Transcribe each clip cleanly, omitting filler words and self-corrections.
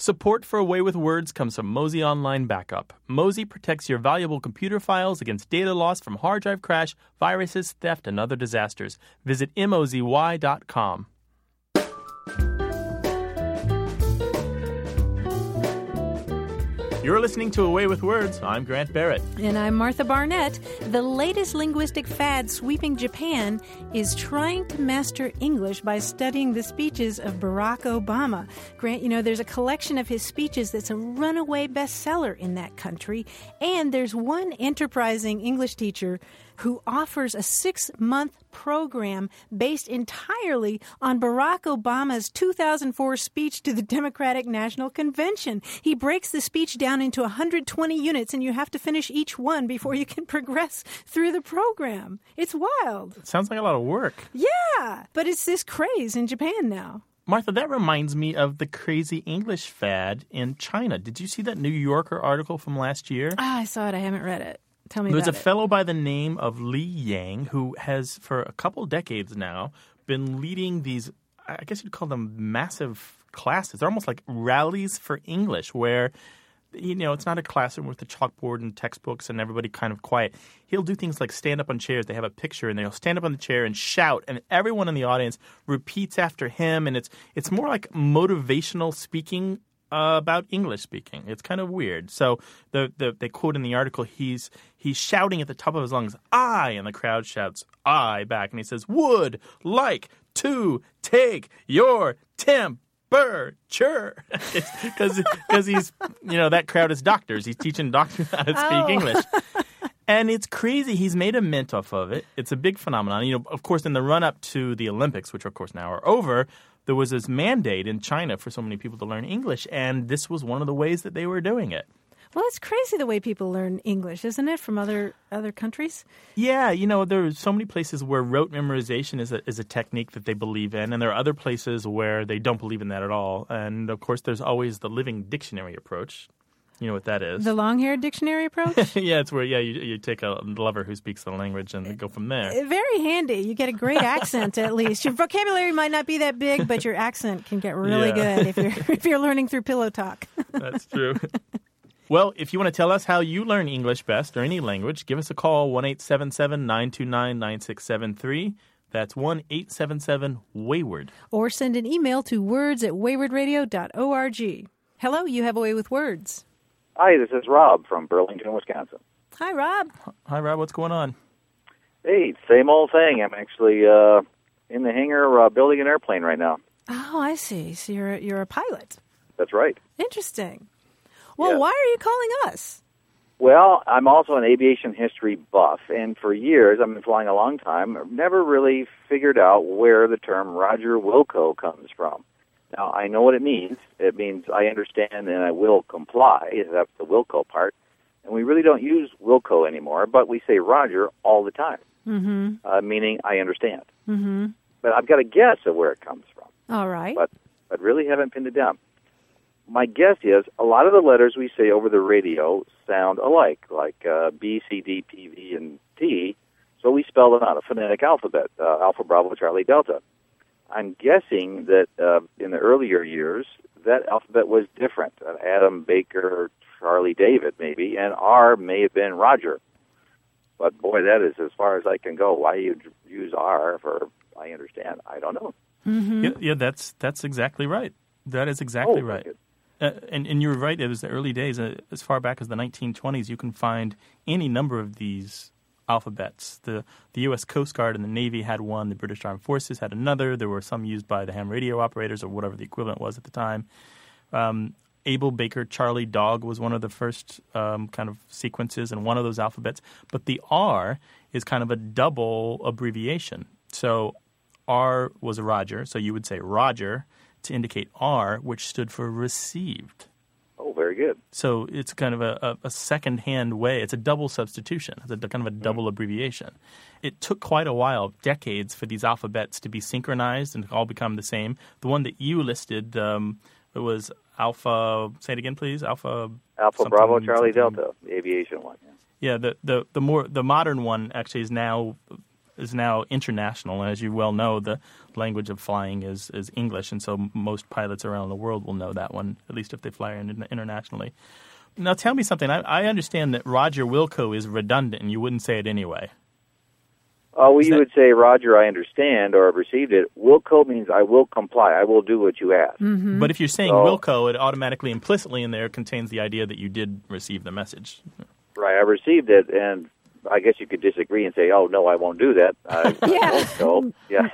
Support for A Way With Words comes from Mozy Online Backup. Mozy protects your valuable computer files against data loss from hard drive crash, viruses, theft, and other disasters. Visit mozy.com. You're listening to A Way With Words. I'm Grant Barrett. And I'm Martha Barnett. The latest linguistic fad sweeping Japan is trying to master English by studying the speeches of Barack Obama. Grant, you know, there's a collection of his speeches that's a runaway bestseller in that country. And there's one enterprising English teacher who offers a 6-month program based entirely on Barack Obama's 2004 speech to the Democratic National Convention. He breaks the speech down into 120 units, and you have to finish each one before you can progress through the program. It's wild. It sounds like a lot of work. Yeah, but it's this craze in Japan now. Martha, that reminds me of the crazy English fad in China. Did you see that New Yorker article from last year? I saw it. I haven't read it. Tell me about it. There's a fellow by the name of Li Yang who has, for a couple decades now, been leading these, I guess you'd call them massive classes. They're almost like rallies for English where, you know, it's not a classroom with a chalkboard and textbooks and everybody kind of quiet. He'll do things like stand up on chairs. They have a picture and they'll stand up on the chair and shout, and everyone in the audience repeats after him. And it's more like motivational speaking about English speaking. It's kind of weird. So they quote in the article, he's shouting at the top of his lungs, "I," and the crowd shouts "I" back, and he says, "Would like to take your temperature," because he's, you know, that crowd is doctors. He's teaching doctors how to speak English. And it's crazy. He's made a mint off of it. It's a big phenomenon. You know, of course, in the run-up to the Olympics, which, of course, now are over, there was this mandate in China for so many people to learn English, and this was one of the ways that they were doing it. Well, it's crazy the way people learn English, isn't it, from other countries? Yeah, you know, there are so many places where rote memorization is a technique that they believe in, and there are other places where they don't believe in that at all. And, of course, there's always the living dictionary approach. You know what that is? The long-haired dictionary approach? Yeah, it's where you take a lover who speaks the language and go from there. Very handy. You get a great accent, at least. Your vocabulary might not be that big, but your accent can get really good if you're learning through pillow talk. That's true. Well, if you want to tell us how you learn English best or any language, give us a call, 1-877-929-9673. That's 1-877-WAYWARD. Or send an email to words@waywardradio.org. Hello, you have A Way With Words. Hi, this is Rob from Burlington, Wisconsin. Hi, Rob. Hi, Rob. What's going on? Hey, same old thing. I'm actually in the hangar building an airplane right now. Oh, I see. So you're a pilot. That's right. Interesting. Well, Why are you calling us? Well, I'm also an aviation history buff, and for years, I've been flying a long time, never really figured out where the term Roger Wilco comes from. Now, I know what it means. It means I understand and I will comply. That's the Wilco part. And we really don't use Wilco anymore, but we say Roger all the time, meaning I understand. Mm-hmm. But I've got a guess of where it comes from. All right. But really haven't pinned it down. My guess is a lot of the letters we say over the radio sound alike, like B, C, D, P, V, and T. So we spell them out, a phonetic alphabet, Alpha Bravo Charlie Delta. I'm guessing that in the earlier years, that alphabet was different. Adam, Baker, Charlie, David, maybe, and R may have been Roger. But, boy, that is as far as I can go. Why you use R for I understand, I don't know. Mm-hmm. Yeah, that's exactly right. That is exactly right. And you're right. It was the early days. As far back as the 1920s, you can find any number of these alphabets. The U.S. Coast Guard and the Navy had one. The British Armed Forces had another. There were some used by the ham radio operators or whatever the equivalent was at the time. Abel Baker Charlie Dog was one of the first kind of sequences in one of those alphabets. But the R is kind of a double abbreviation. So R was Roger. So you would say Roger to indicate R, which stood for received. Oh, very good. So it's kind of a second-hand way. It's a double substitution. It's kind of a double abbreviation. It took quite a while, decades, for these alphabets to be synchronized and all become the same. The one that you listed it was Alpha – say it again, please. Alpha Bravo Charlie Delta, the aviation one. Yeah, the modern one actually is now international, and as you well know, the language of flying is English, and so most pilots around the world will know that one, at least if they fly internationally. Now tell me something. I understand that Roger Wilco is redundant, and you wouldn't say it anyway. You would say, Roger, I understand, or I've received it. Wilco means I will comply. I will do what you ask. Mm-hmm. But if you're saying Wilco, it automatically, implicitly in there, contains the idea that you did receive the message. Right, I received it, and I guess you could disagree and say, "Oh no, I won't do that." No, Wilco. Yeah,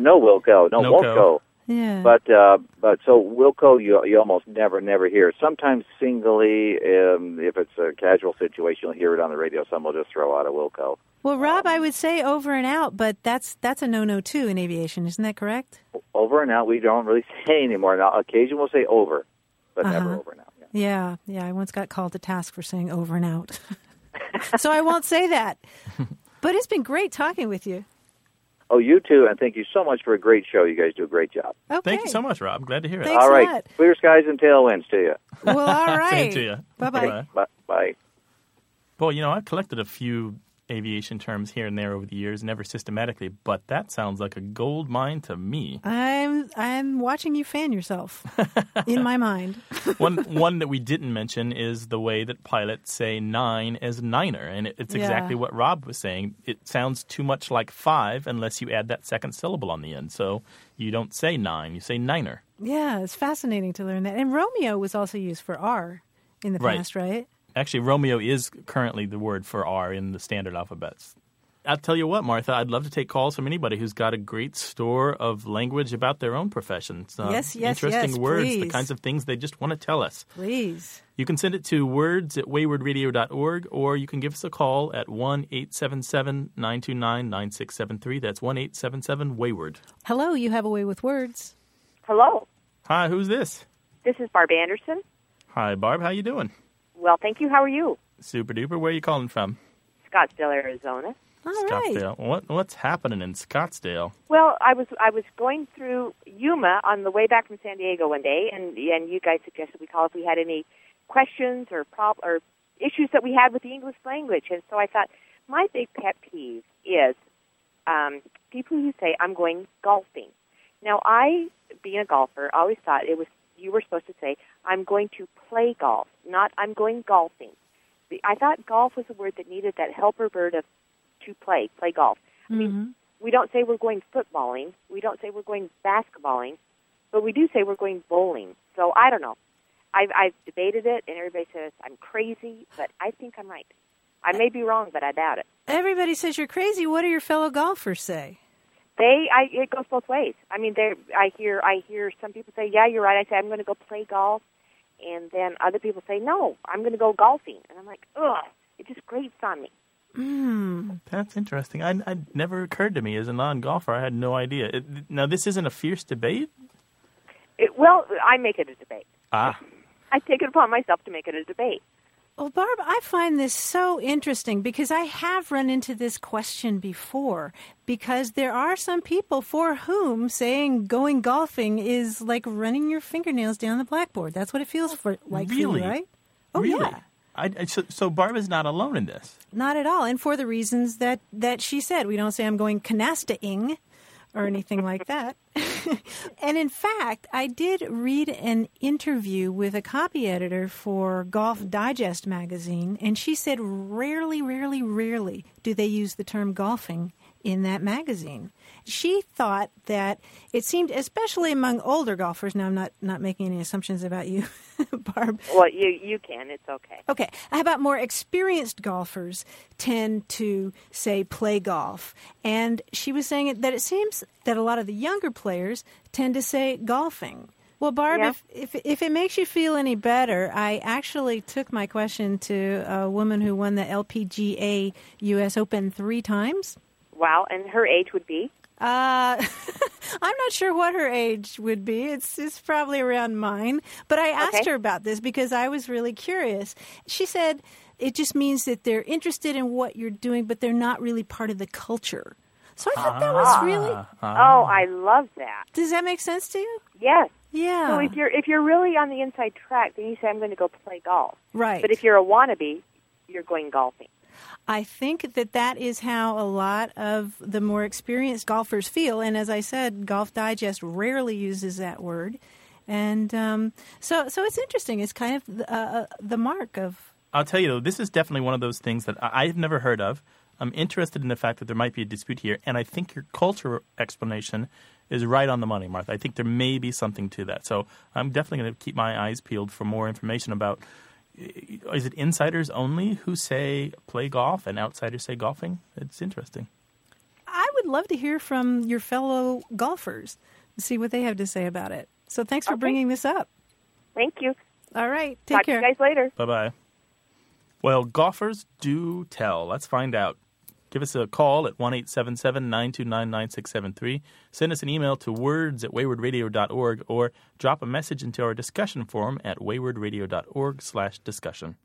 no, Wilco. No, won't go. Yeah. But so Wilco, you almost never hear it. Sometimes singly, if it's a casual situation, you'll hear it on the radio. Someone will just throw out a Wilco. Well, Rob, I would say over and out, but that's a no-no too in aviation, isn't that correct? Over and out, we don't really say anymore. Now, occasionally we'll say over, but never over and out. Yeah. Yeah. I once got called to task for saying over and out. So I won't say that. But it's been great talking with you. Oh, you too, and thank you so much for a great show. You guys do a great job. Okay. Thank you so much, Rob. Glad to hear it. Thanks all right. A lot. Clear skies and tailwinds to you. Well, all right. Same to you. Bye-bye. Bye-bye. Boy, I've collected a few aviation terms here and there over the years, never systematically, but that sounds like a gold mine to me. I'm watching you fan yourself in my mind. one that we didn't mention is the way that pilots say nine as niner, and it's exactly what Rob was saying. It sounds too much like five unless you add that second syllable on the end, so you don't say nine, you say niner. Yeah, it's fascinating to learn that. And Romeo was also used for R in the past, right? Actually, Romeo is currently the word for R in the standard alphabets. I'll tell you what, Martha, I'd love to take calls from anybody who's got a great store of language about their own profession. Interesting words, please. The kinds of things they just want to tell us. Please. You can send it to words@waywardradio.org, or you can give us a call at 1-877-929-9673. That's 1-877-WAYWARD. Hello, you have a way with words. Hello. Hi, who's this? This is Barb Anderson. Hi, Barb. How you doing? Well, thank you. How are you? Super duper. Where are you calling from? Scottsdale, Arizona. All right. Scottsdale. What's happening in Scottsdale? Well, I was going through Yuma on the way back from San Diego one day, and you guys suggested we call if we had any questions or issues that we had with the English language. And so I thought my big pet peeve is people who say I'm going golfing. Now, I, being a golfer, always thought you were supposed to say, I'm going to play golf, not I'm going golfing. I thought golf was a word that needed that helper verb of to play golf. Mm-hmm. I mean, we don't say we're going footballing. We don't say we're going basketballing. But we do say we're going bowling. So I don't know. I've debated it, and everybody says I'm crazy, but I think I'm right. I may be wrong, but I doubt it. Everybody says you're crazy. What do your fellow golfers say? It goes both ways. I mean, I hear some people say, yeah, you're right. I say, I'm going to go play golf. And then other people say, no, I'm going to go golfing. And I'm like, ugh, it just grates on me. That's interesting. I never occurred to me as a non-golfer. I had no idea. Now, this isn't a fierce debate? I make it a debate. Ah. I take it upon myself to make it a debate. Well, Barb, I find this so interesting because I have run into this question before because there are some people for whom saying going golfing is like running your fingernails down the blackboard. That's what it feels like really? For you, right? Oh, really? Yeah. So Barb is not alone in this. Not at all, and for the reasons that she said. We don't say I'm going canasta-ing or anything like that. And in fact, I did read an interview with a copy editor for Golf Digest magazine, and she said rarely do they use the term golfing in that magazine. She thought that it seemed, especially among older golfers, now I'm not making any assumptions about you, Barb. Well, you can. It's okay. Okay. How about more experienced golfers tend to, say, play golf? And she was saying that it seems that a lot of the younger players tend to say golfing. Well, Barb, if it makes you feel any better, I actually took my question to a woman who won the LPGA U.S. Open 3 times. Wow. And her age would be? I'm not sure what her age would be. It's probably around mine. But I asked her about this because I was really curious. She said it just means that they're interested in what you're doing, but they're not really part of the culture. So I thought that was really... Oh, I love that. Does that make sense to you? Yes. Yeah. So if you're really on the inside track, then you say, I'm going to go play golf. Right. But if you're a wannabe, you're going golfing. I think that is how a lot of the more experienced golfers feel. And as I said, Golf Digest rarely uses that word. And so it's interesting. It's kind of the mark of... I'll tell you, though, this is definitely one of those things that I've never heard of. I'm interested in the fact that there might be a dispute here. And I think your culture explanation is right on the money, Martha. I think there may be something to that. So I'm definitely going to keep my eyes peeled for more information about... Is it insiders only who say play golf and outsiders say golfing? It's interesting. I would love to hear from your fellow golfers and see what they have to say about it. So thanks for bringing this up. Thank you. All right. Take care. Talk to you guys later. Bye-bye. Well, golfers do tell. Let's find out. Give us a call at 1-877-929-9673. Send us an email to words@waywardradio.org or drop a message into our discussion forum at waywardradio.org/discussion.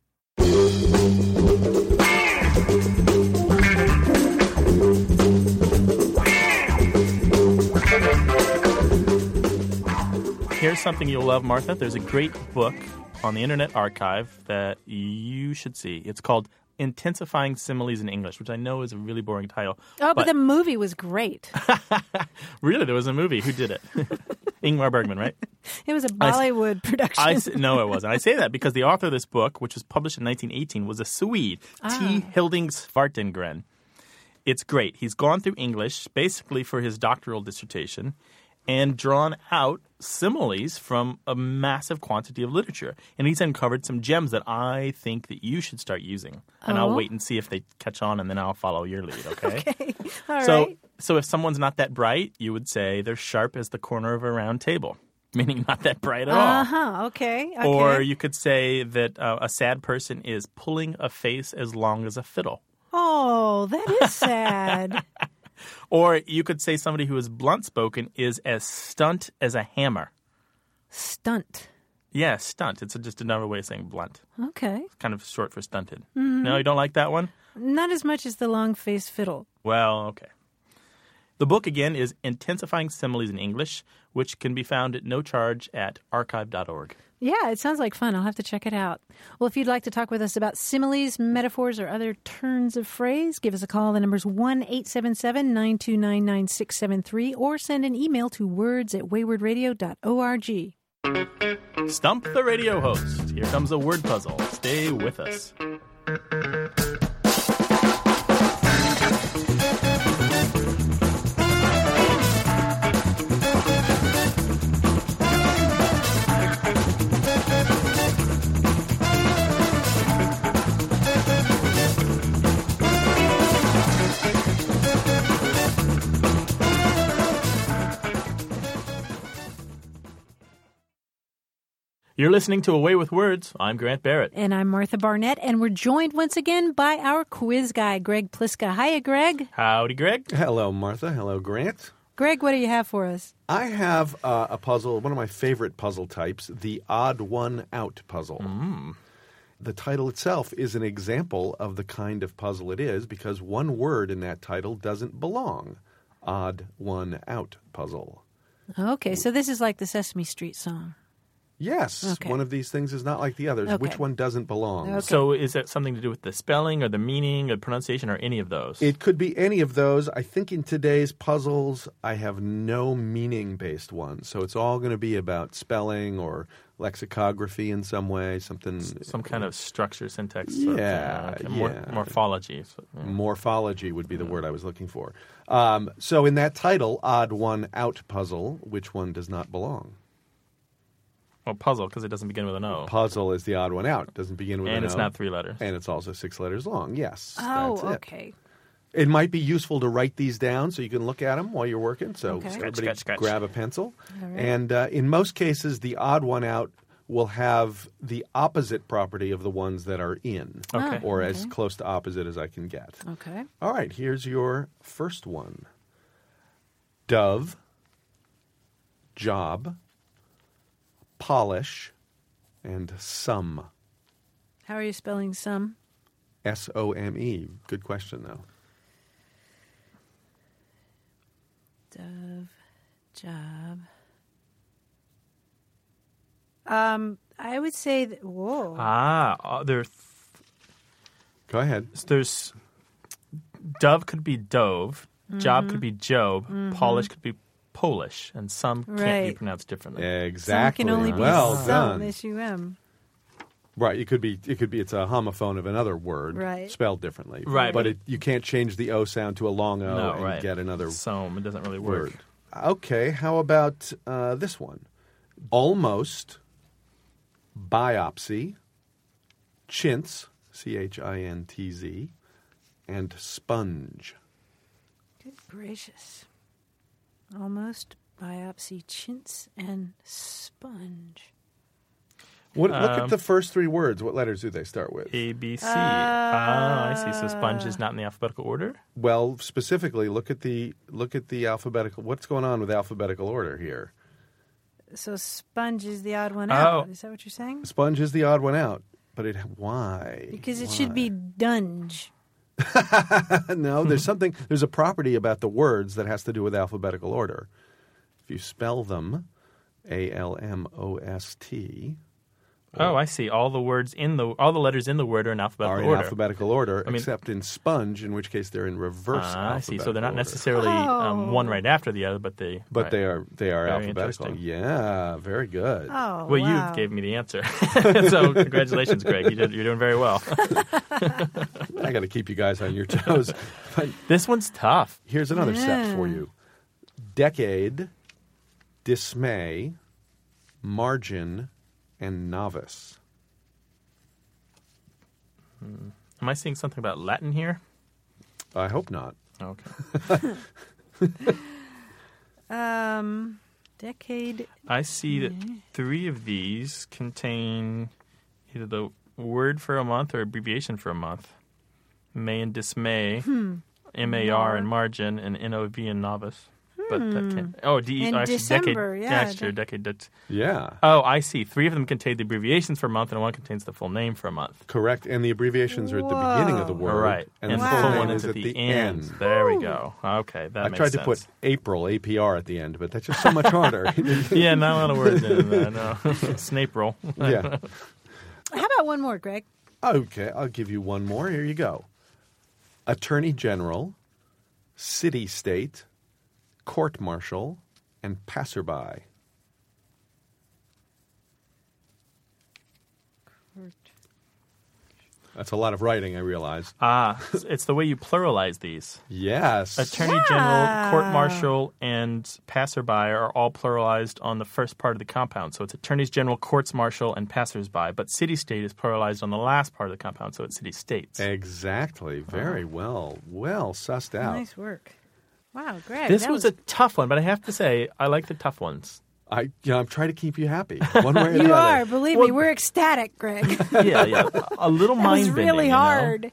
Here's something you'll love, Martha. There's a great book on the Internet Archive that you should see. It's called Intensifying Similes in English, which I know is a really boring title. Oh, but the movie was great. Really? There was a movie. Who did it? Ingmar Bergman, right? It was a Bollywood production. No, it wasn't. I say that because the author of this book, which was published in 1918, was a Swede, T. Hilding Svartengren. It's great. He's gone through English basically for his doctoral dissertation and drawn out similes from a massive quantity of literature. And he's uncovered some gems that I think that you should start using. And I'll wait and see if they catch on, and then I'll follow your lead, okay? Okay. All right. So if someone's not that bright, you would say they're sharp as the corner of a round table, meaning not that bright at all. Uh-huh. Okay. Or you could say that a sad person is pulling a face as long as a fiddle. Oh, that is sad. Or you could say somebody who is blunt-spoken is as stunt as a hammer. Stunt. Yeah, stunt. It's just another way of saying blunt. Okay. It's kind of short for stunted. Mm-hmm. No, you don't like that one? Not as much as the long-faced fiddle. Well, okay. The book, again, is Intensifying Similes in English, which can be found at no charge at archive.org. Yeah, it sounds like fun. I'll have to check it out. Well, if you'd like to talk with us about similes, metaphors, or other turns of phrase, give us a call. The number's 1-877-929-9673 or send an email to words@waywardradio.org. Stump the radio host. Here comes a word puzzle. Stay with us. You're listening to A Way With Words. I'm Grant Barrett. And I'm Martha Barnett. And we're joined once again by our quiz guy, Greg Pliska. Hiya, Greg. Howdy, Greg. Hello, Martha. Hello, Grant. Greg, what do you have for us? I have a puzzle, one of my favorite puzzle types, the odd one out puzzle. Mm. The title itself is an example of the kind of puzzle it is because one word in that title doesn't belong. Odd one out puzzle. Okay, so this is like the Sesame Street song. Yes. Okay. One of these things is not like the others. Okay. Which one doesn't belong? Okay. So is that something to do with the spelling or the meaning or pronunciation or any of those? It could be any of those. I think in today's puzzles, I have no meaning-based ones. So it's all going to be about spelling or lexicography in some way, something... Some kind of structure, syntax. Yeah. Sort of thing. Okay. Yeah. Morphology. So, yeah. Morphology would be the word I was looking for. So in that title, Odd One Out Puzzle, which one does not belong? Well, puzzle, because it doesn't begin with an O. Puzzle is the odd one out. It doesn't begin with an O. And it's not three letters. And it's also 6 letters long. Yes. Oh, that's okay. It might be useful to write these down so you can look at them while you're working. So everybody grab a pencil. All right. And in most cases, the odd one out will have the opposite property of the ones that are in. Okay. Or as close to opposite as I can get. Okay. All right. Here's your first one. dove, job, polish, and some. How are you spelling some? S-O-M-E. Good question, though. Dove, job. I would say that, whoa. There's... Go ahead. So there's... Dove could be dove. Mm-hmm. Job could be job. Mm-hmm. Polish could be Polish. And some can't be pronounced differently. Exactly. Some can only be some, S-U-M. Right. It could be it's a homophone of another word spelled differently. Right. But you can't change the O sound to a long O and get another Some. It doesn't really work. Word. Okay. How about this one? Almost, biopsy, chintz, C-H-I-N-T-Z, and sponge. Good gracious. Almost, biopsy, chintz, and sponge. Look at the first three words. What letters do they start with? A, B, C. I see. So sponge is not in the alphabetical order? Well, specifically, look at the alphabetical. What's going on with alphabetical order here? So sponge is the odd one out. Is that what you're saying? Sponge is the odd one out. But why? Because it should be dunge. No, there's a property about the words that has to do with alphabetical order. If you spell them, A-L-M-O-S-T... Oh, I see. All the letters in the word are in alphabetical order. Except in sponge, in which case they're in reverse alphabetical order. I see. So they're not necessarily one right after the other, but they. But they are alphabetical. Yeah, very good. Oh, well, you gave me the answer. So congratulations, Greg. You're doing very well. I got to keep you guys on your toes. But this one's tough. Here's another set for you: decade, dismay, margin. And novice. Am I seeing something about Latin here? I hope not. Okay. Decade. I see that three of these contain either the word for a month or abbreviation for a month. May and dismay, M-A-R and margin, and N-O-V and novice. But that can't. Oh, December, decade, last year, decade. Yeah. Oh, I see. Three of them contain the abbreviations for a month, and one contains the full name for a month. Correct. And the abbreviations are at the beginning of the word. Right. And the full one is at the end. There we go. Okay, that makes sense. I tried to put April, A-P-R, at the end, but that's just so much harder. Yeah, not a lot of words in there, no. It's April. Yeah. How about one more, Greg? Okay, I'll give you one more. Here you go. Attorney General, city-state, court-martial, and passerby. That's a lot of writing, I realize. It's the way you pluralize these. Yes. Attorney General, court-martial, and passerby are all pluralized on the first part of the compound. So it's attorneys general, courts-martial, and passersby. But city-state is pluralized on the last part of the compound, so it's city-states. Exactly. Very well. Well sussed out. Nice work. Wow, Greg. This was a tough one, but I have to say, I like the tough ones. I'm trying to keep you happy, one way or the other. You are, believe me. We're ecstatic, Greg. Yeah. A little mind-bending. It was really hard.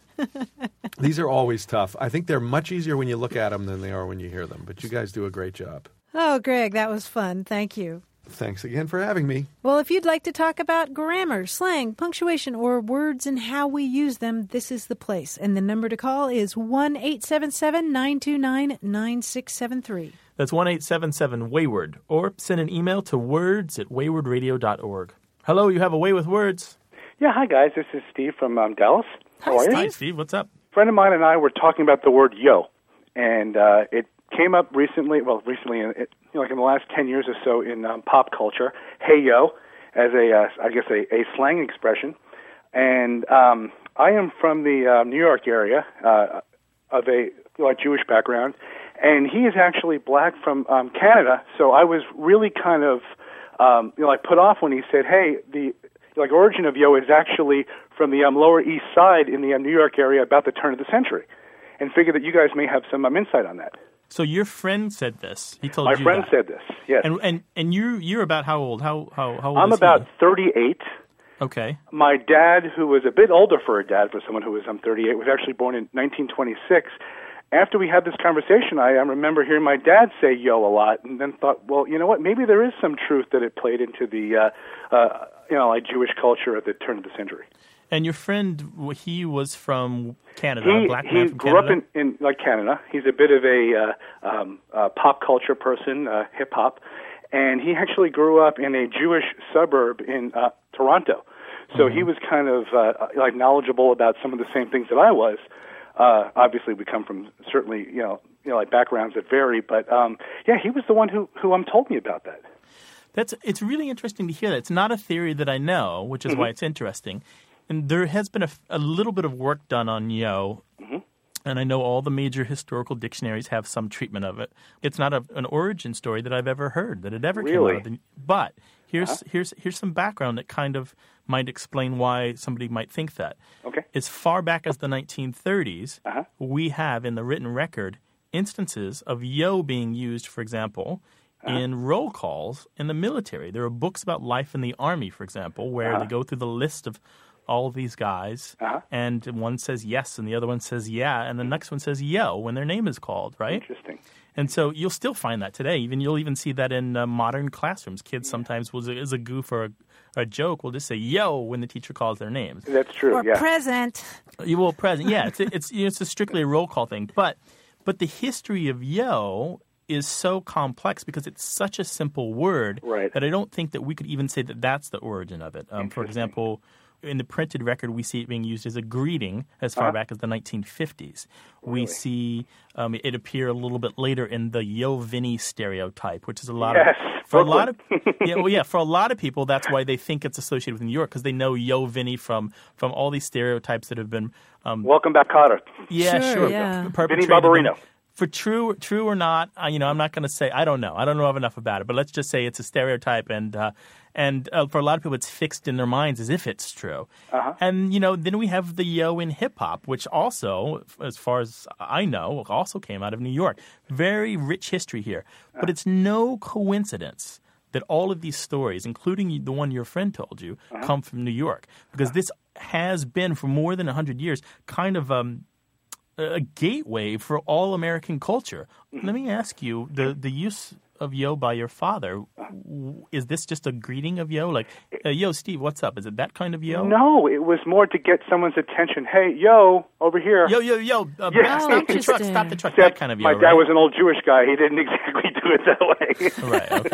These are always tough. I think they're much easier when you look at them than they are when you hear them. But you guys do a great job. Oh, Greg, that was fun. Thank you. Thanks again for having me. Well, if you'd like to talk about grammar, slang, punctuation, or words and how we use them, this is the place. And the number to call is 1-877-929-9673. That's 1-877-WAYWARD. Or send an email to words@waywardradio.org. Hello, you have a way with words. Yeah, hi, guys. This is Steve from Dallas. How are you? Hi, Steve. What's up? A friend of mine and I were talking about the word yo, and it came up recently, like in the last 10 years or so in pop culture, hey yo, as a slang expression. And I am from the New York area, of a Jewish background, and he is actually black from Canada. So I was really kind of put off when he said, hey, the origin of yo is actually from the Lower East Side in the New York area about the turn of the century, and figured that you guys may have some insight on that. So your friend said this. He told you that. My friend said this, yes. And you're about how old? How old is he? I'm about 38. Okay. My dad, who was a bit older for a dad, for someone who was 38, was actually born in 1926. after we had this conversation, I remember hearing my dad say yo a lot, and then thought, well, you know what, maybe there is some truth that it played into the like Jewish culture at the turn of the century. And your friend, he was from Canada, a black man from Canada? He grew up in Canada. He's a bit of a pop culture person, hip-hop. And he actually grew up in a Jewish suburb in Toronto. So he was kind of knowledgeable about some of the same things that I was. Obviously, we come from certainly, backgrounds that vary. But, he was the one who told me about that. It's really interesting to hear that. It's not a theory that I know, which is why it's interesting. And there has been a little bit of work done on yo, and I know all the major historical dictionaries have some treatment of it. It's not an origin story that I've ever heard, that it ever came out of. But here's some background that kind of might explain why somebody might think that. Okay. As far back as the 1930s, we have in the written record instances of yo being used, for example, in roll calls in the military. There are books about life in the Army, for example, where they go through the list of all of these guys, and one says yes, and the other one says yeah, and the next one says yo when their name is called, right? Interesting. And so you'll still find that today. You'll even see that in modern classrooms. Kids sometimes will, as a goof or a joke, will just say yo when the teacher calls their names. That's true. Or present. Well, present. Yeah, it's a strictly a roll call thing, but the history of yo is so complex because it's such a simple word that I don't think that we could even say that that's the origin of it. For example, in the printed record, we see it being used as a greeting as far back as the 1950s. Really? We see it appear a little bit later in the Yo Vinny stereotype, which is for a lot of people, that's why they think it's associated with New York, because they know Yo Vinny from all these stereotypes that have been Welcome Back, Cotter. Yeah, sure. Yeah. Vinny Barbarino. For true or not, I'm not going to say. I don't know. I don't know enough about it. But let's just say it's a stereotype, and for a lot of people, it's fixed in their minds as if it's true. And then we have the yo in hip hop, which also, as far as I know, also came out of New York. Very rich history here. But it's no coincidence that all of these stories, including the one your friend told you, come from New York, because this has been for more than 100 years kind of a gateway for all American culture. Let me ask you, the use of yo by your father, is this just a greeting of yo? Like, yo, Steve, what's up? Is it that kind of yo? No, it was more to get someone's attention. Hey, yo, over here. Yo, yo, yo, stop the truck, that kind of yo. My dad was an old Jewish guy. He didn't exactly do it that way. Right,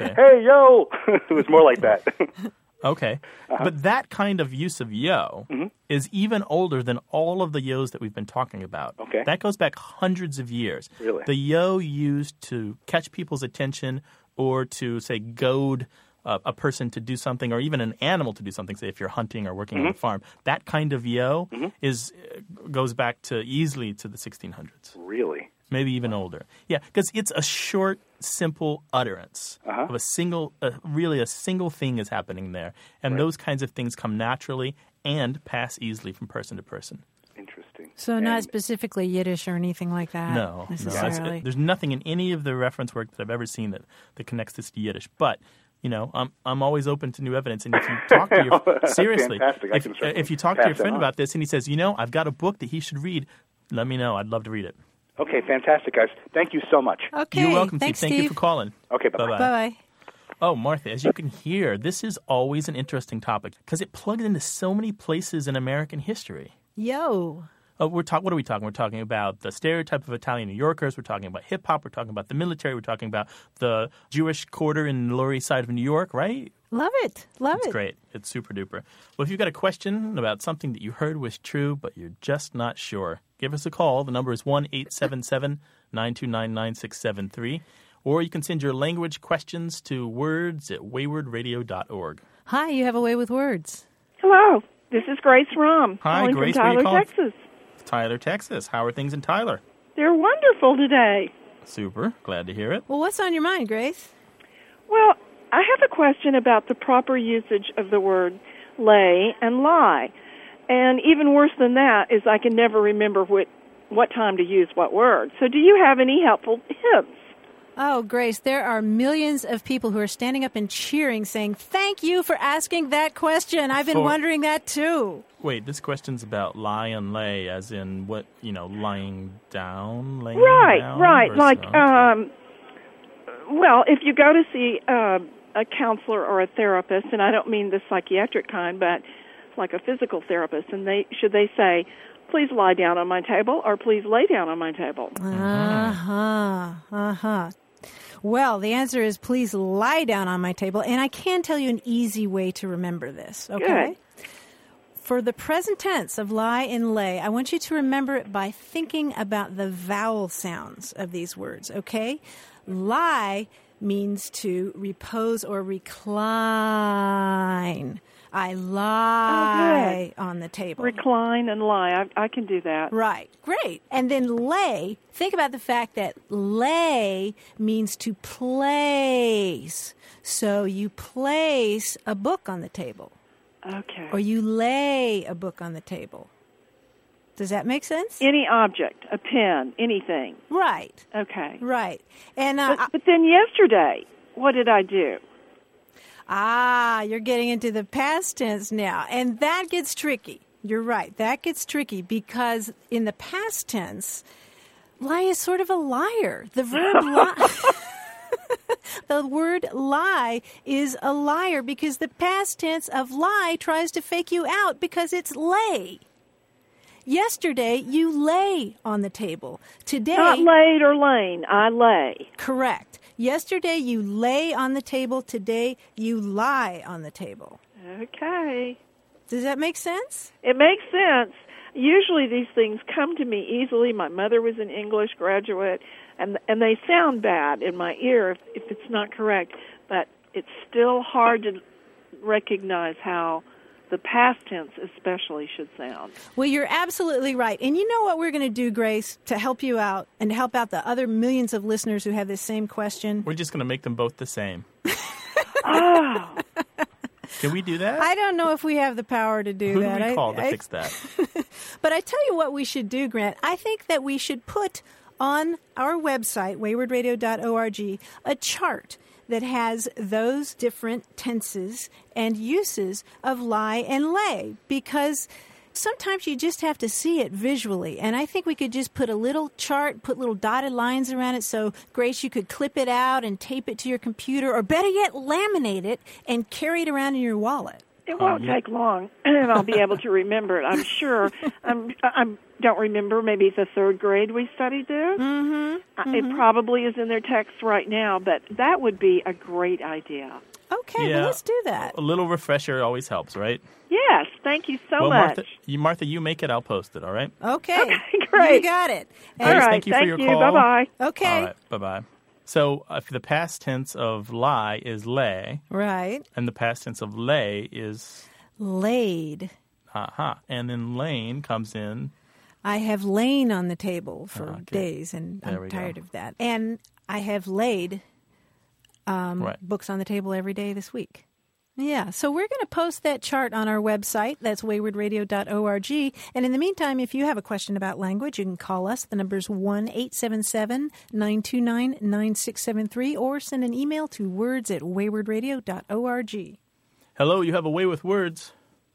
okay. Hey, yo! It was more like that. Okay. But that kind of use of yo is even older than all of the yo's that we've been talking about. Okay. That goes back hundreds of years. Really? The yo used to catch people's attention or to, say, goad a person to do something, or even an animal to do something, say if you're hunting or working on a farm. That kind of yo goes back to easily to the 1600s. Really? Maybe even older. Yeah, because it's a short, simple utterance of a single, really a single thing is happening there. And those kinds of things come naturally and pass easily from person to person. Interesting. So not specifically Yiddish or anything like that? No. Necessarily. No. There's nothing in any of the reference work that I've ever seen that connects this to Yiddish. But, I'm always open to new evidence. And if you talk to your seriously, if you talk to your friend about this and he says, I've got a book that he should read, let me know. I'd love to read it. Okay, fantastic, guys. Thank you so much. Okay, you're welcome, thanks, Steve. Thank you for calling. Okay, bye-bye. Bye-bye. Oh, Martha, as you can hear, this is always an interesting topic because it plugs into so many places in American history. Yo. What are we talking? We're talking about the stereotype of Italian New Yorkers. We're talking about hip-hop. We're talking about the military. We're talking about the Jewish quarter in the Lower East Side of New York, right? Love it. It's great. It's super-duper. Well, if you've got a question about something that you heard was true but you're just not sure, give us a call. The number is 1-877-929-9673. Or you can send your language questions to words@waywardradio.org. Hi, you have a way with words. Hello. This is Grace Rahm. Hi, Grace. From Tyler, Texas. Tyler, Texas. How are things in Tyler? They're wonderful today. Super. Glad to hear it. Well, what's on your mind, Grace? Well, I have a question about the proper usage of the word lay and lie. And even worse than that is I can never remember what time to use what word. So do you have any helpful hints? Oh, Grace, there are millions of people who are standing up and cheering, saying, thank you for asking that question. I've been wondering that, too. Wait, this question's about lie and lay, as in what, you know, lying down, laying down? Right, like, well, if you go to see a counselor or a therapist, and I don't mean the psychiatric kind, but like a physical therapist, and they say, please lie down on my table, or please lay down on my table? Well, the answer is please lie down on my table, and I can tell you an easy way to remember this, okay? Good. For the present tense of lie and lay, I want you to remember it by thinking about the vowel sounds of these words, okay? Lie means to repose or recline. I lie on the table. Recline and lie. I can do that. Right. Great. And then lay. Think about the fact that lay means to place. So you place a book on the table. Okay. Or you lay a book on the table. Does that make sense? Any object, a pen, anything. Right. Okay. Right. And but then yesterday, what did I do? Ah, you're getting into the past tense now. And that gets tricky. You're right. That gets tricky because in the past tense, lie is sort of a liar. The verb lie. The word lie is a liar because the past tense of lie tries to fake you out because it's lay. Yesterday, you lay on the table. Today... Not laid or lain. I lay. Correct. Yesterday, you lay on the table. Today, you lie on the table. Okay. Does that make sense? It makes sense. Usually, these things come to me easily. My mother was an English graduate, and they sound bad in my ear if it's not correct, but it's still hard to recognize how the past tense especially should sound. Well, you're absolutely right. And you know what we're going to do, Grace, to help you out and help out the other millions of listeners who have this same question? We're just going to make them both the same. Oh. Can we do that? I don't know if we have the power to do that. Who do we call to fix that? But I tell you what we should do, Grant. I think that we should put on our website, waywardradio.org, a chart that has those different tenses and uses of lie and lay, because sometimes you just have to see it visually. And I think we could just put a little chart, put little dotted lines around it so, Grace, you could clip it out and tape it to your computer, or better yet, laminate it and carry it around in your wallet. It won't take long, and I'll be able to remember it, I'm sure. I don't remember, maybe the third grade we studied this. It probably is in their text right now, but that would be a great idea. Okay, well, let's do that. A little refresher always helps, right? Yes, thank you so much. Martha, you make it, I'll post it, all right? Okay, great. You got it. Grace, all right, thank you for your call. Bye-bye. Okay. All right, bye-bye. So if the past tense of lie is lay. Right. And the past tense of lay is? Laid. And then lain comes in. I have lain on the table for days, and I'm tired of that. And I have laid books on the table every day this week. Yeah, so we're going to post that chart on our website. That's waywardradio.org. And in the meantime, if you have a question about language, you can call us. The number's 1-877-929-9673 or send an email to words@waywardradio.org. Hello, you have a way with words.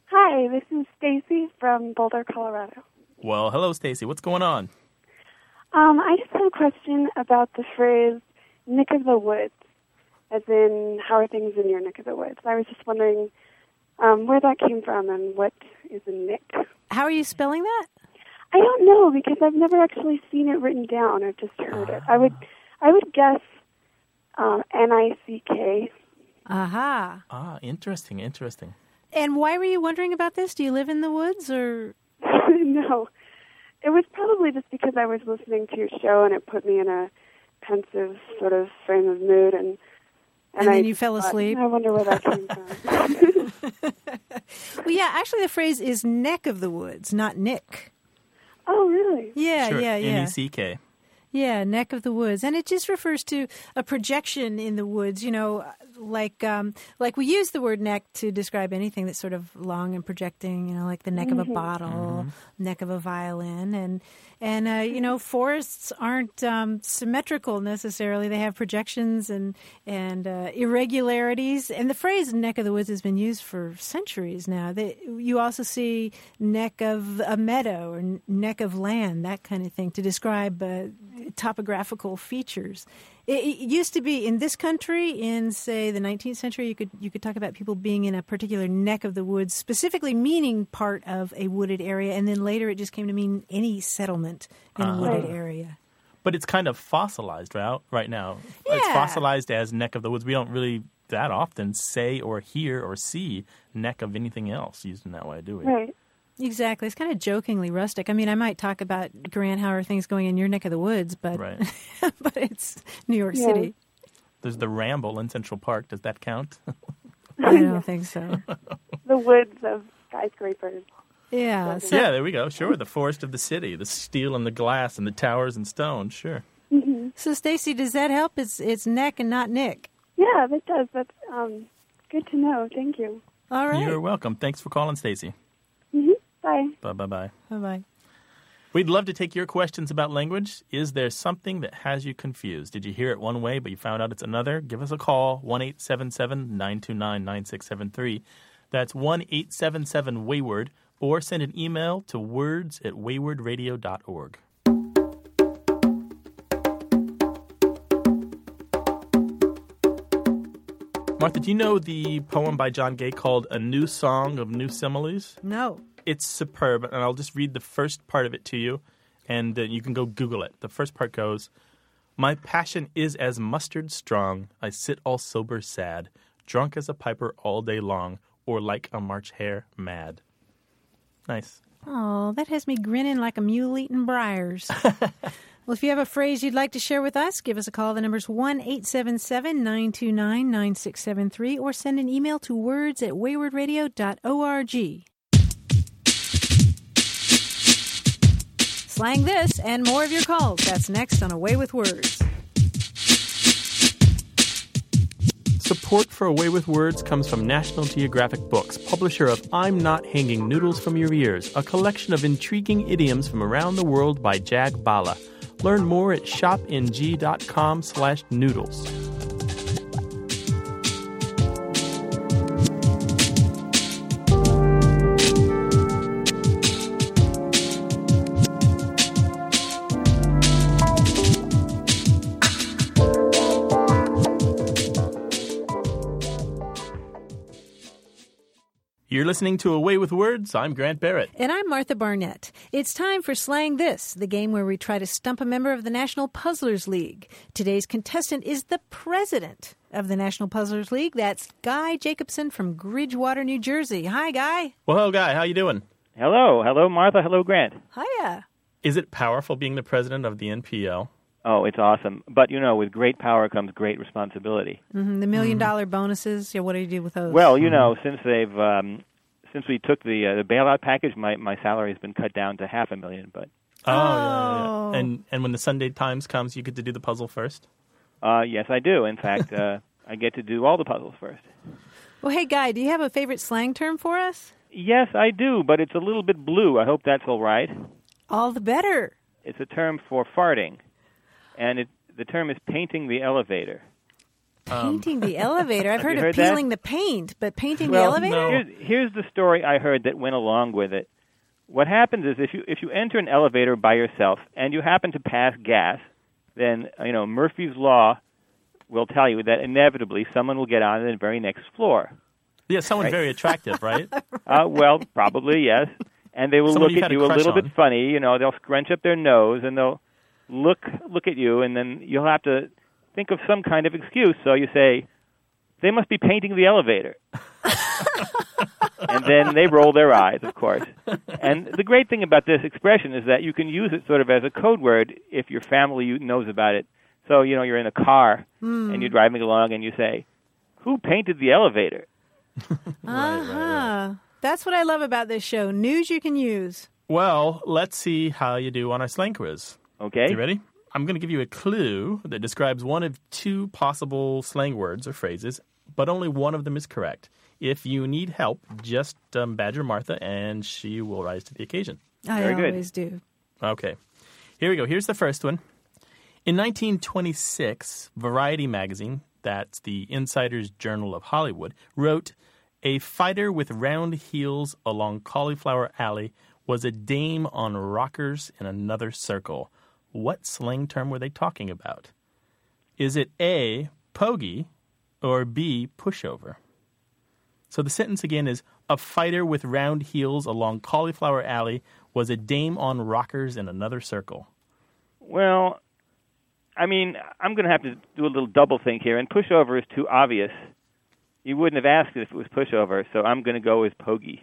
Hi, this is Stacy from Boulder, Colorado. Well, hello, Stacy. What's going on? I just have a question about the phrase nick of the woods. As in, how are things in your neck of the woods? I was just wondering where that came from and what is a nick. How are you spelling that? I don't know because I've never actually seen it written down. I've just heard it. I would guess N-I-C-K. Aha. Ah, interesting. And why were you wondering about this? Do you live in the woods or? No. It was probably just because I was listening to your show and it put me in a pensive sort of frame of mood and... And then you fell asleep. I wonder where that came from. Well, yeah, actually the phrase is neck of the woods, not nick. Oh, really? Yeah, sure. N-E-C-K. Yeah, neck of the woods. And it just refers to a projection in the woods, you know, like we use the word neck to describe anything that's sort of long and projecting, you know, like the neck of a bottle, neck of a violin. And you know, forests aren't symmetrical necessarily. They have projections and irregularities. And the phrase neck of the woods has been used for centuries now. You also see neck of a meadow or neck of land, that kind of thing, to describe topographical features. It used to be in this country, in say the 19th century, you could talk about people being in a particular neck of the woods, specifically meaning part of a wooded area, and then later it just came to mean any settlement in a wooded area. But it's kind of fossilized right now. Yeah. It's fossilized as neck of the woods. We don't really that often say or hear or see neck of anything else used in that way, do we? Right. Exactly. It's kind of jokingly rustic. I mean, I might talk about, Grant, how are things going in your neck of the woods, but but it's New York City. There's the Ramble in Central Park. Does that count? I don't think so. The woods of skyscrapers. Yeah. So. Yeah, there we go. Sure, the forest of the city, the steel and the glass and the towers and stone, sure. Mm-hmm. So, Stacy, does that help? It's neck and not Nick. Yeah, that does. That's good to know. Thank you. All right. You're welcome. Thanks for calling, Stacy. Bye. Bye-bye. Bye-bye. We'd love to take your questions about language. Is there something that has you confused? Did you hear it one way, but you found out it's another? Give us a call, 1-877-929-9673. That's 1-877-WAYWARD, or send an email to words@waywardradio.org. Martha, do you know the poem by John Gay called A New Song of New Similes? No. It's superb, and I'll just read the first part of it to you, and you can go Google it. The first part goes, "My passion is as mustard strong, I sit all sober sad, drunk as a piper all day long, or like a March hare mad." Nice. Oh, that has me grinning like a mule eating briars. Well, if you have a phrase you'd like to share with us, give us a call. The number's 1-877-929-9673, or send an email to words@waywardradio.org. Slang this and more of your calls. That's next on A Way With Words. Support for A Way With Words comes from National Geographic Books, publisher of I'm Not Hanging Noodles From Your Ears, a collection of intriguing idioms from around the world by Jag Bala. Learn more at shopng.com/noodles. You're listening to A Way With Words. I'm Grant Barrett. And I'm Martha Barnett. It's time for Slang This, the game where we try to stump a member of the National Puzzlers League. Today's contestant is the president of the National Puzzlers League. That's Guy Jacobson from Bridgewater, New Jersey. Hi, Guy. Well, hello, Guy. How you doing? Hello. Hello, Martha. Hello, Grant. Hiya. Is it powerful being the president of the NPL? Oh, it's awesome. But, you know, with great power comes great responsibility. Mm-hmm. The $1 million bonuses, yeah, what do you do with those? Well, you know, since we took the bailout package, my salary has been cut down to $500,000. But yeah. And when the Sunday Times comes, you get to do the puzzle first? Yes, I do. In fact, I get to do all the puzzles first. Well, hey, Guy, do you have a favorite slang term for us? Yes, I do, but it's a little bit blue. I hope that's all right. All the better. It's a term for farting. And the term is painting the elevator. Painting the elevator? I've heard of peeling the paint, but painting the elevator? No. Here's the story I heard that went along with it. What happens is if you enter an elevator by yourself and you happen to pass gas, then, you know, Murphy's Law will tell you that inevitably someone will get on to the very next floor. Yeah, someone very attractive, right? Well, probably, yes. And they will look at you a little bit funny. You know, they'll scrunch up their nose and they'll look at you, and then you'll have to think of some kind of excuse. So you say, "They must be painting the elevator." And then they roll their eyes, of course. And the great thing about this expression is that you can use it sort of as a code word if your family knows about it. So, you know, you're in a car, and you're driving along, and you say, "Who painted the elevator?" Right. That's what I love about this show, news you can use. Well, let's see how you do on our slang quiz. Okay. You ready? I'm going to give you a clue that describes one of two possible slang words or phrases, but only one of them is correct. If you need help, just badger Martha, and she will rise to the occasion. I always do. Okay. Here we go. Here's the first one. In 1926, Variety magazine, that's the Insider's Journal of Hollywood, wrote, "A fighter with round heels along Cauliflower Alley was a dame on rockers in another circle." What slang term were they talking about? Is it A, pogie, or B, pushover? So the sentence again is, "A fighter with round heels along Cauliflower Alley was a dame on rockers in another circle." Well, I mean, I'm going to have to do a little double think here, and pushover is too obvious. You wouldn't have asked if it was pushover, so I'm going to go with pogie.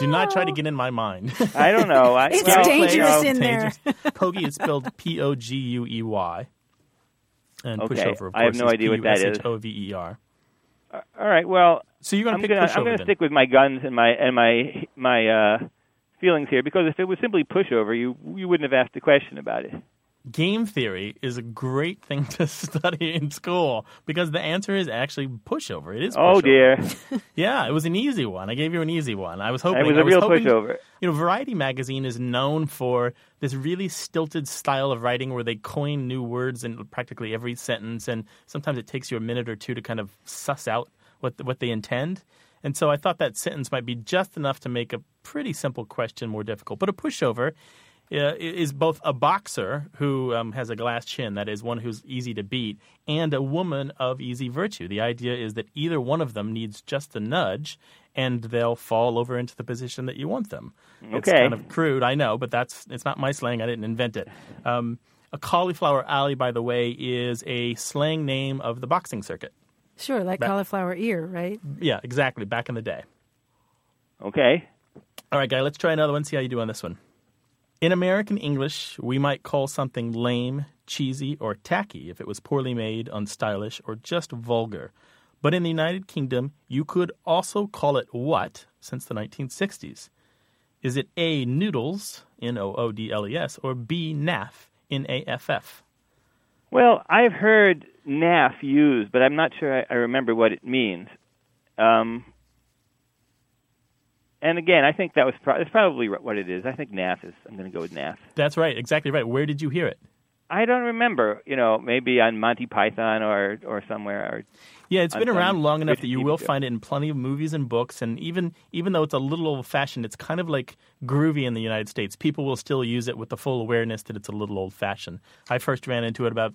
Do not try to get in my mind. I don't know. It's dangerous. Pogie is spelled P-O-G-U-E-Y. And pushover, of course, I have no idea what that is. P-U-S-H-O-V-E-R. All right, well, so you're going to pick pushover. I'm going to stick with my guns and my feelings here, because if it was simply pushover, you wouldn't have asked a question about it. Game theory is a great thing to study in school, because the answer is actually pushover. It is pushover. Oh, dear. Yeah, it was an easy one. I gave you an easy one. It was a real pushover. You know, Variety magazine is known for this really stilted style of writing where they coin new words in practically every sentence, and sometimes it takes you a minute or two to kind of suss out what they intend. And so I thought that sentence might be just enough to make a pretty simple question more difficult. But a pushover is both a boxer who has a glass chin, that is, one who's easy to beat, and a woman of easy virtue. The idea is that either one of them needs just a nudge, and they'll fall over into the position that you want them. Okay. It's kind of crude, I know, but it's not my slang. I didn't invent it. A Cauliflower Alley, by the way, is a slang name of the boxing circuit. Sure, like cauliflower ear, right? Yeah, exactly, back in the day. Okay. All right, Guy, let's try another one, see how you do on this one. In American English, we might call something lame, cheesy, or tacky if it was poorly made, unstylish, or just vulgar. But in the United Kingdom, you could also call it what since the 1960s? Is it A, noodles, N-O-O-D-L-E-S, or B, naff, N-A-F-F? Well, I've heard naff used, but I'm not sure I remember what it means. And again, I think that was that's probably what it is. I think naff is. I'm going to go with naff. That's right. Exactly right. Where did you hear it? I don't remember. You know, maybe on Monty Python or somewhere. Yeah, it's been around long enough that you will find it in plenty of movies and books. And even though it's a little old-fashioned, it's kind of like groovy in the United States. People will still use it with the full awareness that it's a little old-fashioned. I first ran into it about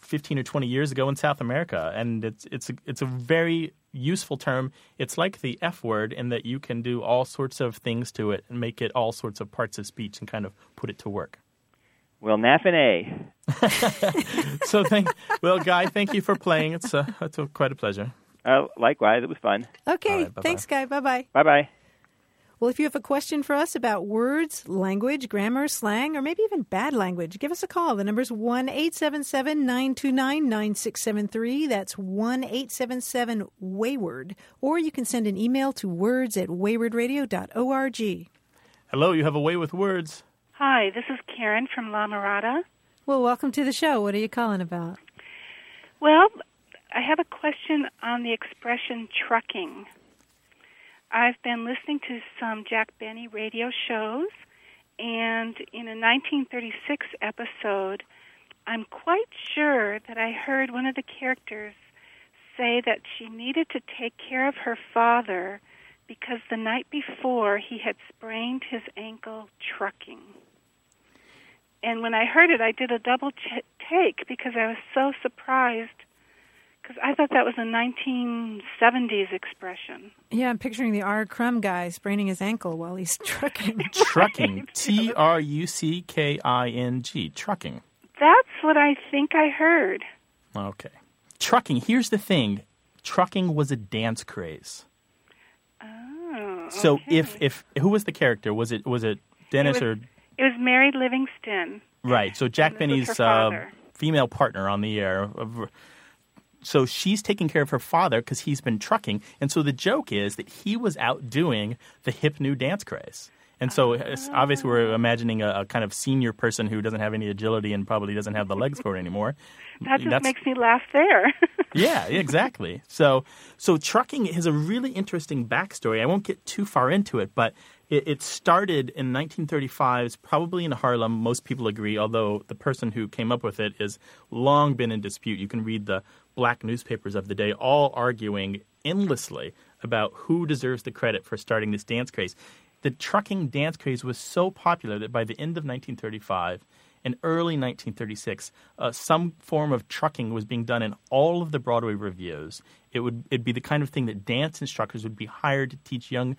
15 or 20 years ago in South America, and it's a very useful term. It's like the F word in that you can do all sorts of things to it and make it all sorts of parts of speech and kind of put it to work. Well, naff and A. Guy, thank you for playing. It's quite a pleasure. Likewise, it was fun. Okay, right, thanks, Guy. Bye-bye. Bye-bye. Well, if you have a question for us about words, language, grammar, slang, or maybe even bad language, give us a call. The number's 1-877-929-9673. That's 1-877-WAYWARD. Or you can send an email to words@waywardradio.org. Hello, you have a way with words. Hi, this is Karen from La Mirada. Well, welcome to the show. What are you calling about? Well, I have a question on the expression trucking. I've been listening to some Jack Benny radio shows, and in a 1936 episode, I'm quite sure that I heard one of the characters say that she needed to take care of her father because the night before he had sprained his ankle trucking. And when I heard it, I did a double take because I was so surprised, because I thought that was a 1970s expression. Yeah, I'm picturing the R. Crumb guy spraining his ankle while he's trucking. Right. Trucking. T-R-U-C-K-I-N-G. Trucking. That's what I think I heard. Okay. Trucking. Here's the thing. Trucking was a dance craze. Oh, okay. So if who was the character? Was it Dennis or? It was Mary Livingston. Right. So Jack Benny's female partner on the air. So she's taking care of her father because he's been trucking. And so the joke is that he was out doing the hip new dance craze. And so it's obviously we're imagining a kind of senior person who doesn't have any agility and probably doesn't have the legs for it anymore. That just makes me laugh there. Yeah, exactly. So trucking has a really interesting backstory. I won't get too far into it, but it started in 1935, probably in Harlem. Most people agree, although the person who came up with it has long been in dispute. You can read the black newspapers of the day all arguing endlessly about who deserves the credit for starting this dance craze. The trucking dance craze was so popular that by the end of 1935 and early 1936, some form of trucking was being done in all of the Broadway reviews. It'd be the kind of thing that dance instructors would be hired to teach young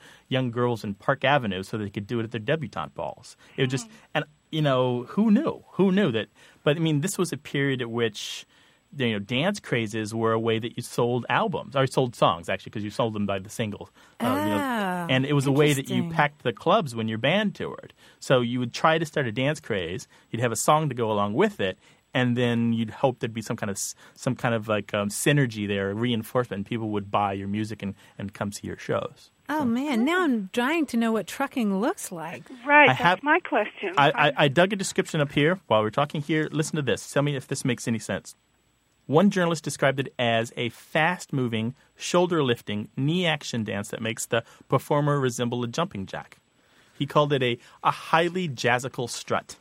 girls in Park Avenue so they could do it at their debutante balls. It was just – and, you know, who knew that – but, I mean, this was a period at which – you know, dance crazes were a way that you sold albums, or sold songs, actually, because you sold them by the single. And it was a way that you packed the clubs when your band toured. So you would try to start a dance craze. You'd have a song to go along with it, and then you'd hope there'd be some kind of synergy there, reinforcement, and people would buy your music and come see your shows. Oh, man. Now I'm dying to know what trucking looks like. Right. That's my question. I dug a description up here while we're talking here. Listen to this. Tell me if this makes any sense. One journalist described it as a fast-moving, shoulder-lifting, knee-action dance that makes the performer resemble a jumping jack. He called it a highly jazzical strut.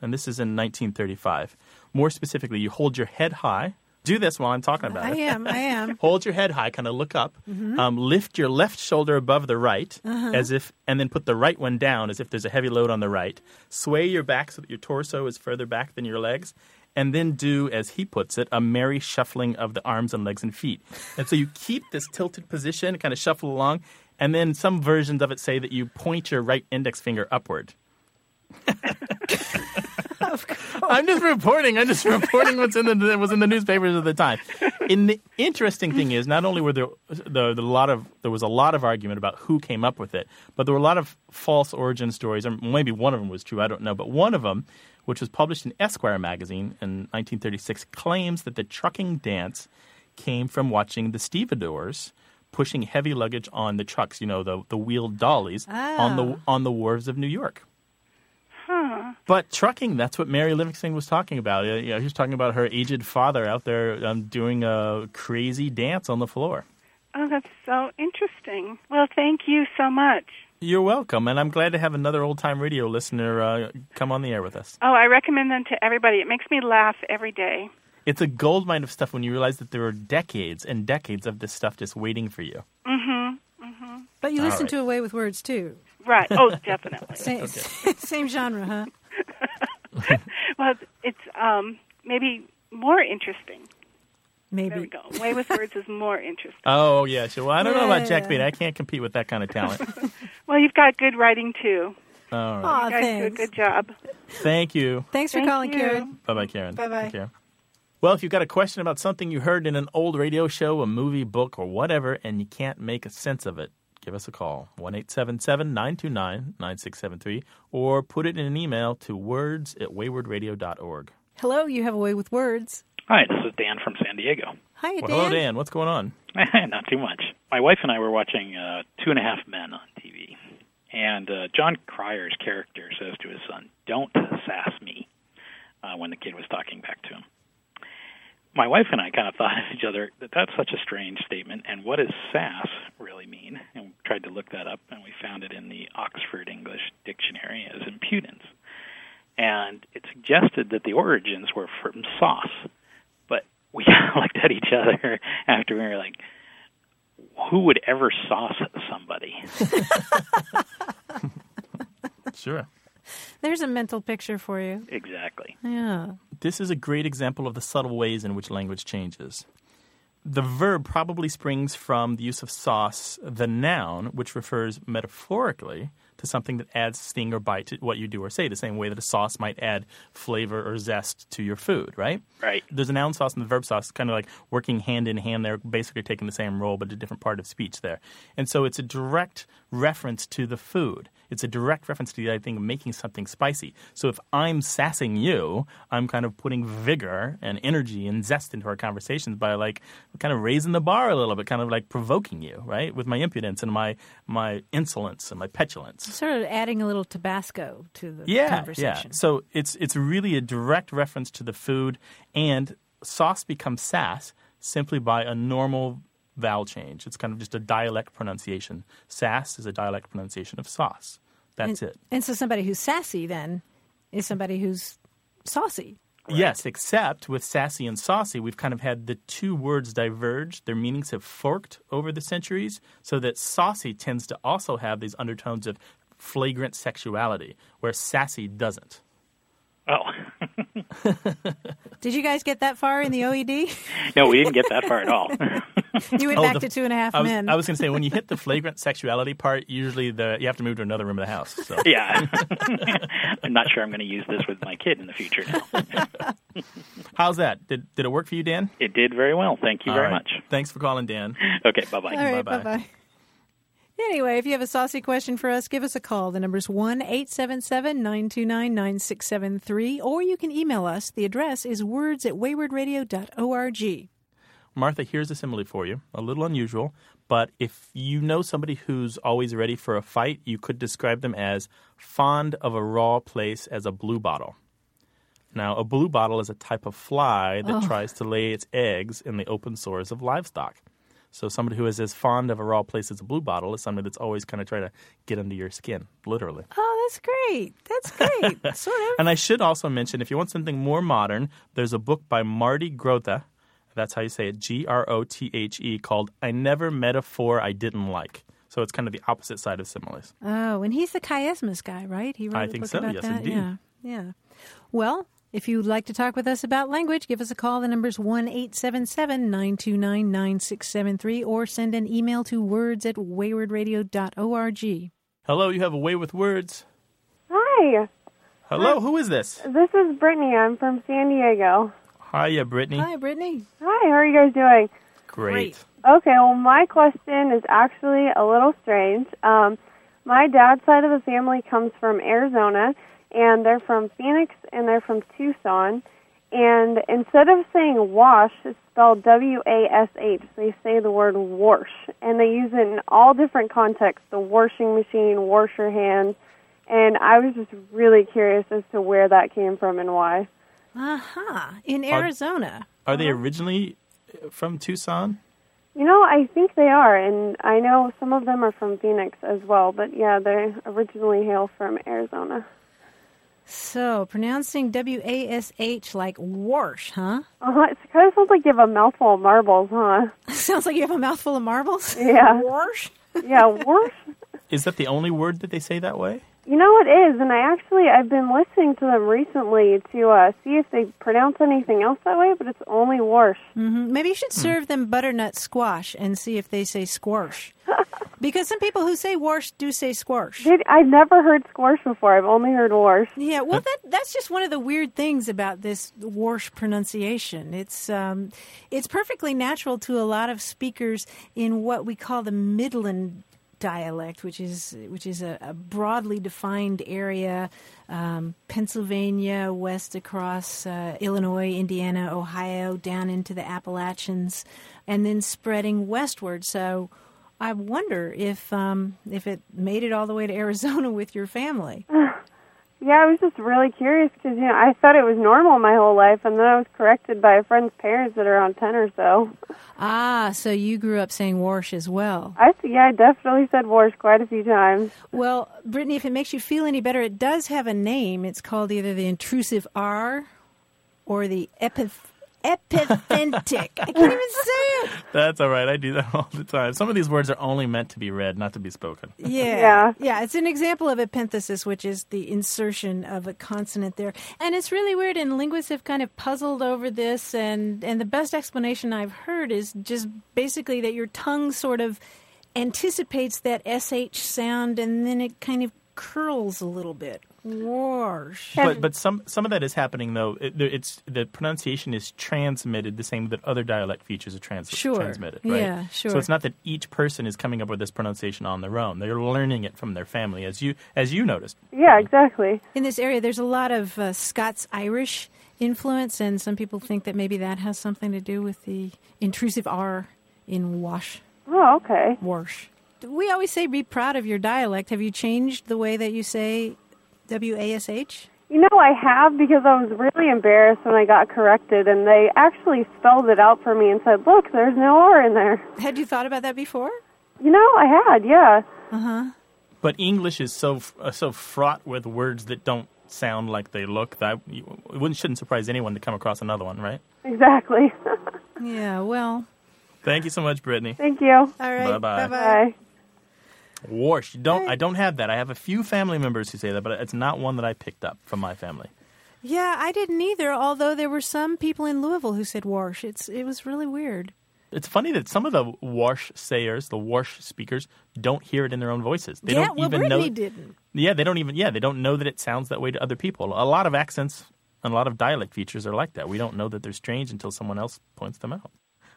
And this is in 1935. More specifically, you hold your head high. Do this while I'm talking about it. I am. Hold your head high, kind of look up. Mm-hmm. Lift your left shoulder above the right, as if, and then put the right one down as if there's a heavy load on the right. Sway your back so that your torso is further back than your legs. And then do, as he puts it, a merry shuffling of the arms and legs and feet. And so you keep this tilted position, kind of shuffle along, and then some versions of it say that you point your right index finger upward. I'm just reporting what was in the newspapers at the time. And the interesting thing is, not only were there was a lot of argument about who came up with it, but there were a lot of false origin stories, or maybe one of them was true, I don't know, but one of them, which was published in Esquire magazine in 1936, claims that the trucking dance came from watching the stevedores pushing heavy luggage on the trucks, you know, the wheeled dollies on the wharves of New York. Huh. But trucking, that's what Mary Livingston was talking about. You know, she was talking about her aged father out there doing a crazy dance on the floor. Oh, that's so interesting. Well, thank you so much. You're welcome, and I'm glad to have another old-time radio listener come on the air with us. Oh, I recommend them to everybody. It makes me laugh every day. It's a goldmine of stuff when you realize that there are decades and decades of this stuff just waiting for you. Mm-hmm, mm-hmm. But you listen to A Way With Words, too. Right. Oh, definitely. Same genre, huh? Well, it's maybe more interesting. Maybe. There we go. Way With Words is more interesting. Oh, yeah. So, well, I don't know about Jack Benny. I can't compete with that kind of talent. Well, you've got good writing, too. All right. You guys thanks. Do a good job. Thank you. Thanks for calling. Karen. Bye-bye, Karen. Bye-bye. Take care. Well, if you've got a question about something you heard in an old radio show, a movie, book, or whatever, and you can't make a sense of it, give us a call, 1-877-929-9673, or put it in an email to words@waywardradio.org. Hello, you have A Way With Words. Hi, this is Dan from San Diego. Hi, Dan. Hello, Dan. What's going on? Not too much. My wife and I were watching 2.5 Men on TV, and John Cryer's character says to his son, "Don't sass me," when the kid was talking back to him. My wife and I kind of thought of each other, that's such a strange statement, and what does sass really mean? And we tried to look that up, and we found it in the Oxford English Dictionary as impudence. And it suggested that the origins were from sauce. We looked at each other after we were like, who would ever sauce somebody? Sure. There's a mental picture for you. Exactly. Yeah. This is a great example of the subtle ways in which language changes. The verb probably springs from the use of sauce, the noun, which refers metaphorically to something that adds sting or bite to what you do or say, the same way that a sauce might add flavor or zest to your food, right? Right. There's a noun sauce and the verb sauce, kind of like working hand in hand. They're basically taking the same role but a different part of speech there. And so it's a direct reference to the food. It's a direct reference to the idea of making something spicy. So if I'm sassing you, I'm kind of putting vigor and energy and zest into our conversations by like kind of raising the bar a little bit, kind of like provoking you, right, with my impudence and my insolence and my petulance. Sort of adding a little Tabasco to the conversation. Yeah. So it's really a direct reference to the food, and sauce becomes sass simply by a normal vowel change. It's kind of just a dialect pronunciation. Sass is a dialect pronunciation of sauce. That's it. And so somebody who's sassy then is somebody who's saucy. Right? Yes, except with sassy and saucy, we've kind of had the two words diverge. Their meanings have forked over the centuries, so that saucy tends to also have these undertones of flagrant sexuality, where sassy doesn't. Oh. Did you guys get that far in the OED? No, we didn't get that far at all. You went back to Two and a Half Men. I was going to say, when you hit the flagrant sexuality part, usually you have to move to another room of the house. So. Yeah. I'm not sure I'm going to use this with my kid in the future now. How's that? Did it work for you, Dan? It did very well. Thank you very much. Thanks for calling, Dan. Okay, bye-bye. All right, bye-bye. Anyway, if you have a saucy question for us, give us a call. The number's 1-877-929-9673, or you can email us. The address is words@waywardradio.org. Martha, here's a simile for you, a little unusual, but if you know somebody who's always ready for a fight, you could describe them as fond of a raw place as a bluebottle. Now, a bluebottle is a type of fly that tries to lay its eggs in the open sores of livestock. So somebody who is as fond of a raw place as a bluebottle is somebody that's always kind of trying to get under your skin, literally. Oh, that's great. That's great. Sort of. And I should also mention, if you want something more modern, there's a book by Marty Grothe. That's how you say it, Grothe, called I Never Met a Four I Didn't Like. So it's kind of the opposite side of similes. Oh, and he's the chiasmus guy, right? He wrote a book about yes, that. Indeed. Yeah. Well, if you'd like to talk with us about language, give us a call. The number's 1-877-929-9673, or send an email to words@waywardradio.org. Hello, you have a way with words. Hi. Hello, who is this? This is Brittany. I'm from San Diego. Hiya, Brittany. Hi, Brittany. Hi, how are you guys doing? Great. Okay, well, my question is actually a little strange. My dad's side of the family comes from Arizona, and they're from Phoenix, and they're from Tucson. And instead of saying wash, it's spelled W-A-S-H. They say the word wash, and they use it in all different contexts, the washing machine, wash your hands. And I was just really curious as to where that came from and why. In Arizona. Are they originally from Tucson? You know, I think they are, and I know some of them are from Phoenix as well, but yeah, they originally hail from Arizona. So, pronouncing W-A-S-H like warsh, huh? It kind of sounds like you have a mouthful of marbles, huh? Sounds like you have a mouthful of marbles? Yeah. Warsh? Yeah, warsh. Is that the only word that they say that way? You know, it is, and I've been listening to them recently to see if they pronounce anything else that way, but it's only warsh. Mm-hmm. Maybe you should serve them butternut squash and see if they say squash. Because some people who say warsh do say squash. I've never heard squash before. I've only heard warsh. Yeah, well, that's just one of the weird things about this warsh pronunciation. It's perfectly natural to a lot of speakers in what we call the Midland dialect, which is a broadly defined area, Pennsylvania, west across Illinois, Indiana, Ohio, down into the Appalachians, and then spreading westward. So I wonder if it made it all the way to Arizona with your family. Yeah, I was just really curious because, you know, I thought it was normal my whole life, and then I was corrected by a friend's parents that are around 10 or so. Ah, so you grew up saying warsh as well. I definitely said warsh quite a few times. Well, Brittany, if it makes you feel any better, it does have a name. It's called either the intrusive R or the epiphentic. I can't even say it. That's all right. I do that all the time. Some of these words are only meant to be read, not to be spoken. Yeah. It's an example of epenthesis, which is the insertion of a consonant there. And it's really weird, and linguists have kind of puzzled over this, and the best explanation I've heard is just basically that your tongue sort of anticipates that SH sound, and then it kind of curls a little bit Warsh. But some of that is happening, though. It's the pronunciation is transmitted the same that other dialect features are transmitted, right? Yeah, sure. So it's not that each person is coming up with this pronunciation on their own. They're learning it from their family, as you noticed. Yeah, exactly. In this area, there's a lot of Scots-Irish influence, and some people think that maybe that has something to do with the intrusive R in wash. Oh, okay. Warsh. We always say be proud of your dialect. Have you changed the way that you say W-A-S-H? You know, I have, because I was really embarrassed when I got corrected, and they actually spelled it out for me and said, look, there's no R in there. Had you thought about that before? You know, I had, yeah. Uh-huh. But English is so fraught with words that don't sound like they look. That it shouldn't surprise anyone to come across another one, right? Exactly. Yeah, well. Thank you so much, Brittany. Thank you. All right. Bye-bye. Bye-bye. Warsh. I don't have that. I have a few family members who say that, but it's not one that I picked up from my family. Yeah, I didn't either, although there were some people in Louisville who said Warsh. It was really weird. It's funny that some of the Warsh sayers, the Warsh speakers, don't hear it in their own voices. They don't even Brittany know. Yeah, didn't. Yeah, they don't know that it sounds that way to other people. A lot of accents and a lot of dialect features are like that. We don't know that they're strange until someone else points them out.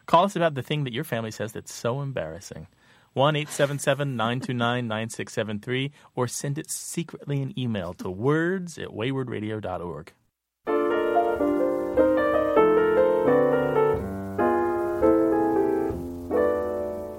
Call us about the thing that your family says that's so embarrassing. 1-877-929-9673, or send it secretly an email to words@waywardradio.org.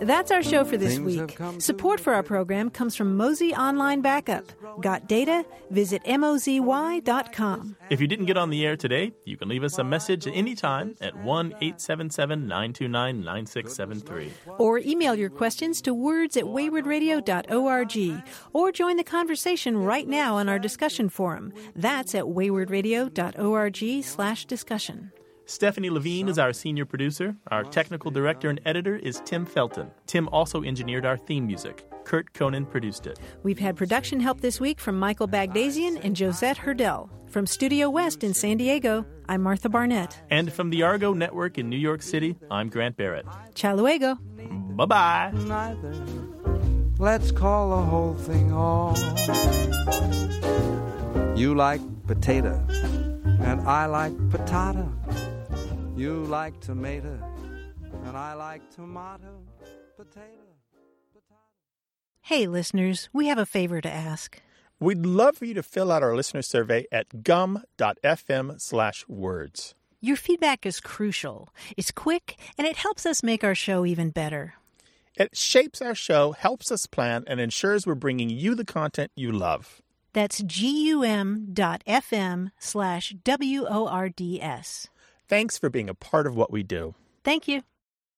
That's our show for this week. Support for our program comes from Mozy Online Backup. Got data? Visit mozy.com. If you didn't get on the air today, you can leave us a message anytime at 1-877-929-9673. Or email your questions to words@waywardradio.org. Or join the conversation right now on our discussion forum. That's at waywardradio.org/discussion. Stephanie Levine is our senior producer. Our technical director and editor is Tim Felton. Tim also engineered our theme music. Kurt Conan produced it. We've had production help this week from Michael Bagdasian and Josette Hurdell. From Studio West in San Diego, I'm Martha Barnett. And from the Argo Network in New York City, I'm Grant Barrett. Cha luego. Bye-bye. Neither. Let's call the whole thing off. You like potato, and I like patata. You like tomato, and I like tomato, potato. Hey, listeners, we have a favor to ask. We'd love for you to fill out our listener survey at gum.fm/words. Your feedback is crucial. It's quick, and it helps us make our show even better. It shapes our show, helps us plan, and ensures we're bringing you the content you love. That's gum.fm/words. Thanks for being a part of what we do. Thank you.